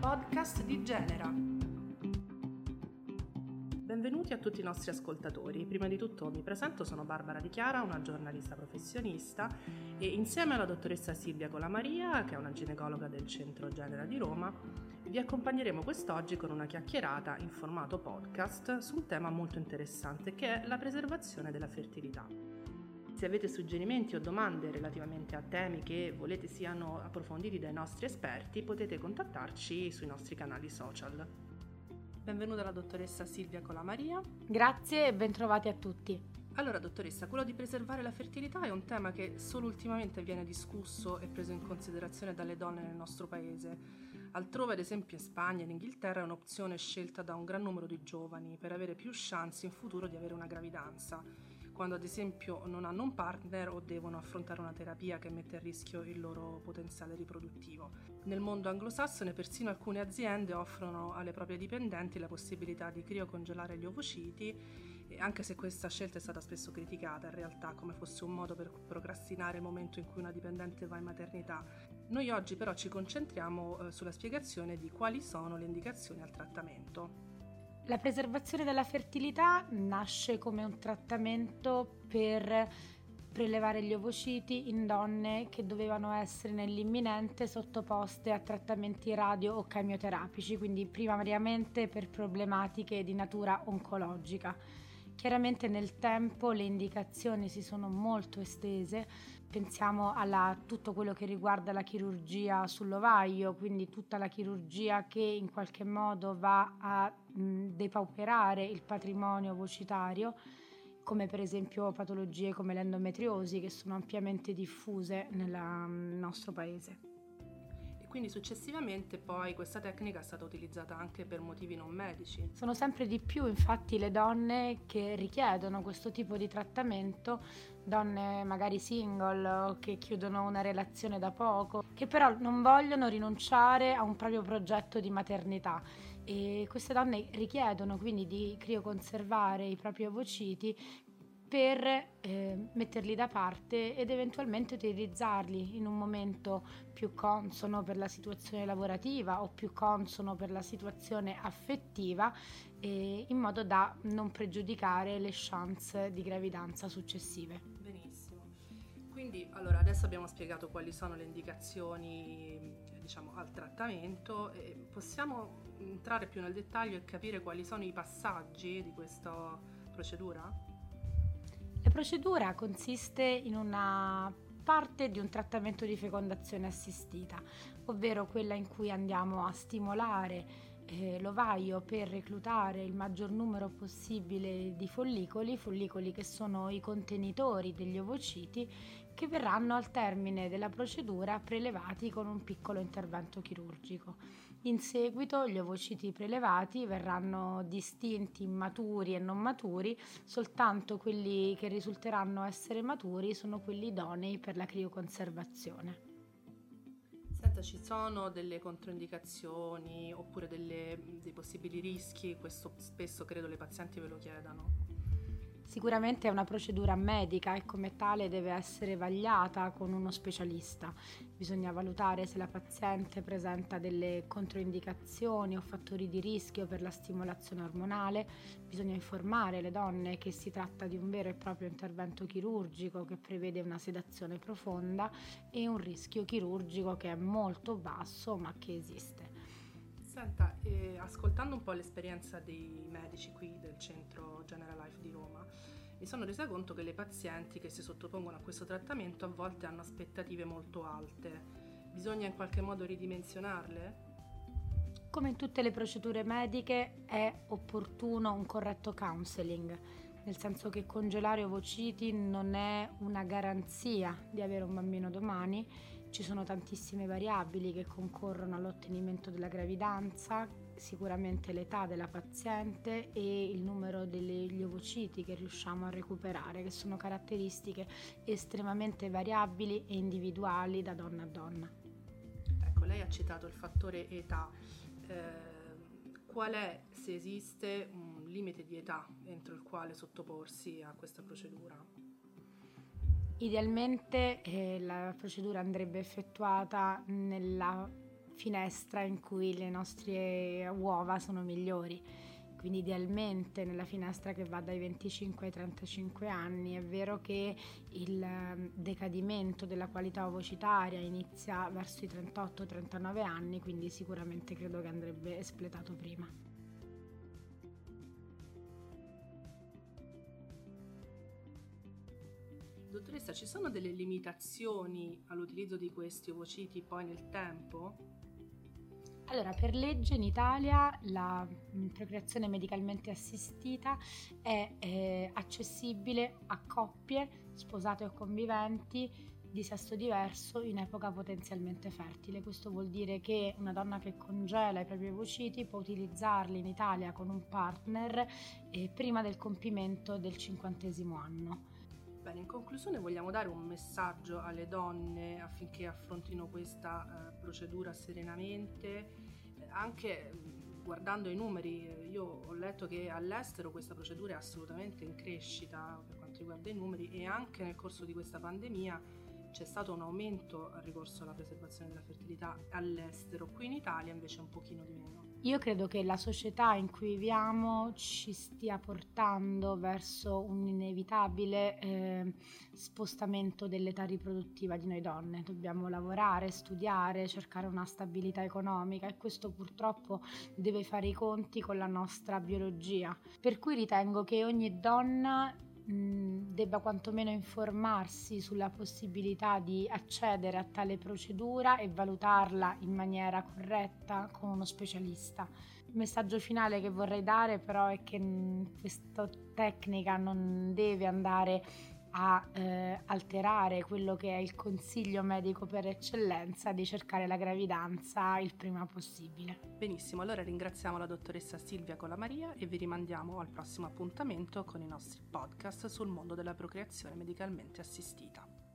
podcast di Genera. Benvenuti a tutti i nostri ascoltatori. Prima di tutto mi presento, sono Barbara Di Chiara, una giornalista professionista e insieme alla dottoressa Silvia Colamaria, che è una ginecologa del Centro Genera di Roma, vi accompagneremo quest'oggi con una chiacchierata in formato podcast su un tema molto interessante che è la preservazione della fertilità. Se avete suggerimenti o domande relativamente a temi che volete siano approfonditi dai nostri esperti, potete contattarci sui nostri canali social. Benvenuta la dottoressa Silvia Colamaria. Grazie e bentrovati a tutti. Allora dottoressa, quello di preservare la fertilità è un tema che solo ultimamente viene discusso e preso in considerazione dalle donne nel nostro paese. Altrove, ad esempio in Spagna e in Inghilterra, è un'opzione scelta da un gran numero di giovani per avere più chance in futuro di avere una gravidanza, quando ad esempio non hanno un partner o devono affrontare una terapia che mette a rischio il loro potenziale riproduttivo. Nel mondo anglosassone persino alcune aziende offrono alle proprie dipendenti la possibilità di criocongelare gli ovociti, anche se questa scelta è stata spesso criticata in realtà come fosse un modo per procrastinare il momento in cui una dipendente va in maternità. Noi oggi però ci concentriamo sulla spiegazione di quali sono le indicazioni al trattamento. La preservazione della fertilità nasce come un trattamento per prelevare gli ovociti in donne che dovevano essere nell'imminente sottoposte a trattamenti radio o chemioterapici, quindi primariamente per problematiche di natura oncologica. Chiaramente nel tempo le indicazioni si sono molto estese, pensiamo a tutto quello che riguarda la chirurgia sull'ovaio, quindi tutta la chirurgia che in qualche modo va a depauperare il patrimonio ovocitario, come per esempio patologie come l'endometriosi che sono ampiamente diffuse nel nostro paese. Quindi successivamente poi questa tecnica è stata utilizzata anche per motivi non medici. Sono sempre di più infatti le donne che richiedono questo tipo di trattamento, donne magari single che chiudono una relazione da poco, che però non vogliono rinunciare a un proprio progetto di maternità. E queste donne richiedono quindi di crioconservare i propri ovociti per metterli da parte ed eventualmente utilizzarli in un momento più consono per la situazione lavorativa o più consono per la situazione affettiva, in modo da non pregiudicare le chance di gravidanza successive. Benissimo. Quindi allora adesso abbiamo spiegato quali sono le indicazioni al trattamento e possiamo entrare più nel dettaglio e capire quali sono i passaggi di questa procedura? La procedura consiste in una parte di un trattamento di fecondazione assistita, ovvero quella in cui andiamo a stimolare l'ovaio per reclutare il maggior numero possibile di follicoli che sono i contenitori degli ovociti, che verranno al termine della procedura prelevati con un piccolo intervento chirurgico. In seguito gli ovociti prelevati verranno distinti in maturi e non maturi, soltanto quelli che risulteranno essere maturi sono quelli idonei per la crioconservazione. Senta, ci sono delle controindicazioni oppure dei possibili rischi? Questo spesso credo le pazienti ve lo chiedano. Sicuramente è una procedura medica e come tale deve essere vagliata con uno specialista. Bisogna valutare se la paziente presenta delle controindicazioni o fattori di rischio per la stimolazione ormonale. Bisogna informare le donne che si tratta di un vero e proprio intervento chirurgico che prevede una sedazione profonda e un rischio chirurgico che è molto basso ma che esiste. Senta, ascoltando un po' l'esperienza dei medici qui del Centro GeneraLife di Roma, mi sono resa conto che le pazienti che si sottopongono a questo trattamento a volte hanno aspettative molto alte. Bisogna in qualche modo ridimensionarle? Come in tutte le procedure mediche è opportuno un corretto counseling, nel senso che congelare ovociti non è una garanzia di avere un bambino domani. Ci sono tantissime variabili che concorrono all'ottenimento della gravidanza, sicuramente l'età della paziente e il numero degli ovociti che riusciamo a recuperare, che sono caratteristiche estremamente variabili e individuali da donna a donna. Ecco, lei ha citato il fattore età. Qual è, se esiste, un limite di età entro il quale sottoporsi a questa procedura? Idealmente la procedura andrebbe effettuata nella finestra in cui le nostre uova sono migliori, quindi idealmente nella finestra che va dai 25 ai 35 anni. È vero che il decadimento della qualità ovocitaria inizia verso i 38-39 anni, quindi sicuramente credo che andrebbe espletato prima. Dottoressa, ci sono delle limitazioni all'utilizzo di questi ovociti poi nel tempo? Allora, per legge in Italia la procreazione medicalmente assistita è accessibile a coppie sposate o conviventi di sesso diverso in epoca potenzialmente fertile. Questo vuol dire che una donna che congela i propri ovociti può utilizzarli in Italia con un partner prima del compimento del 50° anno. Bene, in conclusione vogliamo dare un messaggio alle donne affinché affrontino questa procedura serenamente, anche guardando i numeri. Io ho letto che all'estero questa procedura è assolutamente in crescita per quanto riguarda i numeri, e anche nel corso di questa pandemia c'è stato un aumento al ricorso alla preservazione della fertilità all'estero, qui in Italia invece un pochino di meno. Io credo che la società in cui viviamo ci stia portando verso un inevitabile spostamento dell'età riproduttiva di noi donne. Dobbiamo lavorare, studiare, cercare una stabilità economica, e questo purtroppo deve fare i conti con la nostra biologia. Per cui ritengo che ogni donna debba quantomeno informarsi sulla possibilità di accedere a tale procedura e valutarla in maniera corretta con uno specialista. Il messaggio finale che vorrei dare però è che questa tecnica non deve andare a alterare quello che è il consiglio medico per eccellenza di cercare la gravidanza il prima possibile. Benissimo, allora ringraziamo la dottoressa Silvia Colamaria e vi rimandiamo al prossimo appuntamento con i nostri podcast sul mondo della procreazione medicalmente assistita.